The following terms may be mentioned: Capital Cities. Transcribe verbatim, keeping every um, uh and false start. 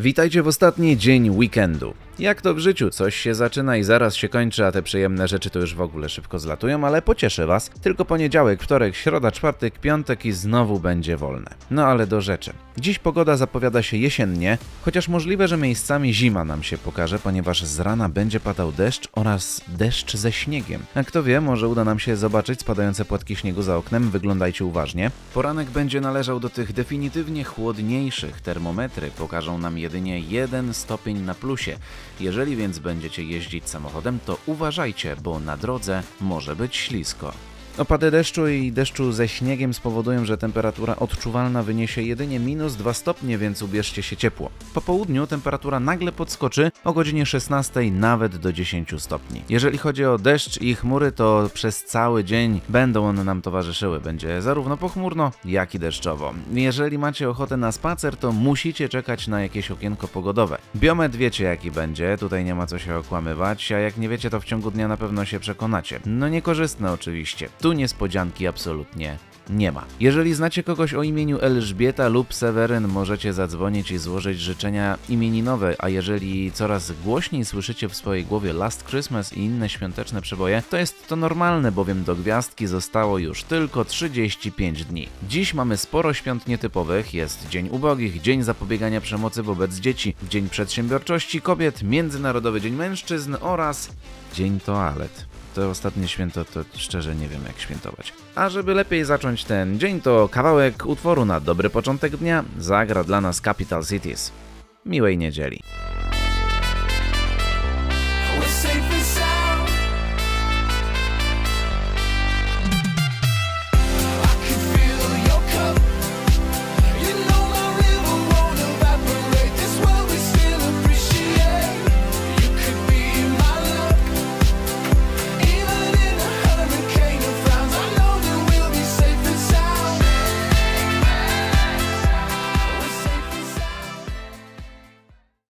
Witajcie w ostatni dzień weekendu. Jak to w życiu? Coś się zaczyna i zaraz się kończy, a te przyjemne rzeczy to już w ogóle szybko zlatują, ale pocieszę was. Tylko poniedziałek, wtorek, środa, czwartek, piątek i znowu będzie wolne. No ale do rzeczy. Dziś pogoda zapowiada się jesiennie, chociaż możliwe, że miejscami zima nam się pokaże, ponieważ z rana będzie padał deszcz oraz deszcz ze śniegiem. A kto wie, może uda nam się zobaczyć spadające płatki śniegu za oknem, wyglądajcie uważnie. Poranek będzie należał do tych definitywnie chłodniejszych. Termometry pokażą nam jedynie jeden stopień na plusie. Jeżeli więc będziecie jeździć samochodem, to uważajcie, bo na drodze może być ślisko. Opady deszczu i deszczu ze śniegiem spowodują, że temperatura odczuwalna wyniesie jedynie minus dwa stopnie, więc ubierzcie się ciepło. Po południu temperatura nagle podskoczy, o godzinie szesnastej nawet do dziesięciu stopni. Jeżeli chodzi o deszcz i chmury, to przez cały dzień będą one nam towarzyszyły. Będzie zarówno pochmurno, jak i deszczowo. Jeżeli macie ochotę na spacer, to musicie czekać na jakieś okienko pogodowe. Biometr wiecie jaki będzie, tutaj nie ma co się okłamywać, a jak nie wiecie, to w ciągu dnia na pewno się przekonacie. No niekorzystne oczywiście. Tu niespodzianki absolutnie nie ma. Jeżeli znacie kogoś o imieniu Elżbieta lub Seweryn, możecie zadzwonić i złożyć życzenia imieninowe, a jeżeli coraz głośniej słyszycie w swojej głowie Last Christmas i inne świąteczne przeboje, to jest to normalne, bowiem do gwiazdki zostało już tylko trzydzieści pięć dni. Dziś mamy sporo świąt nietypowych, jest Dzień Ubogich, Dzień Zapobiegania Przemocy wobec Dzieci, Dzień Przedsiębiorczości Kobiet, Międzynarodowy Dzień Mężczyzn oraz Dzień Toalet. To ostatnie święto to szczerze nie wiem jak świętować. A żeby lepiej zacząć ten dzień, to kawałek utworu na dobry początek dnia zagra dla nas Capital Cities. Miłej niedzieli.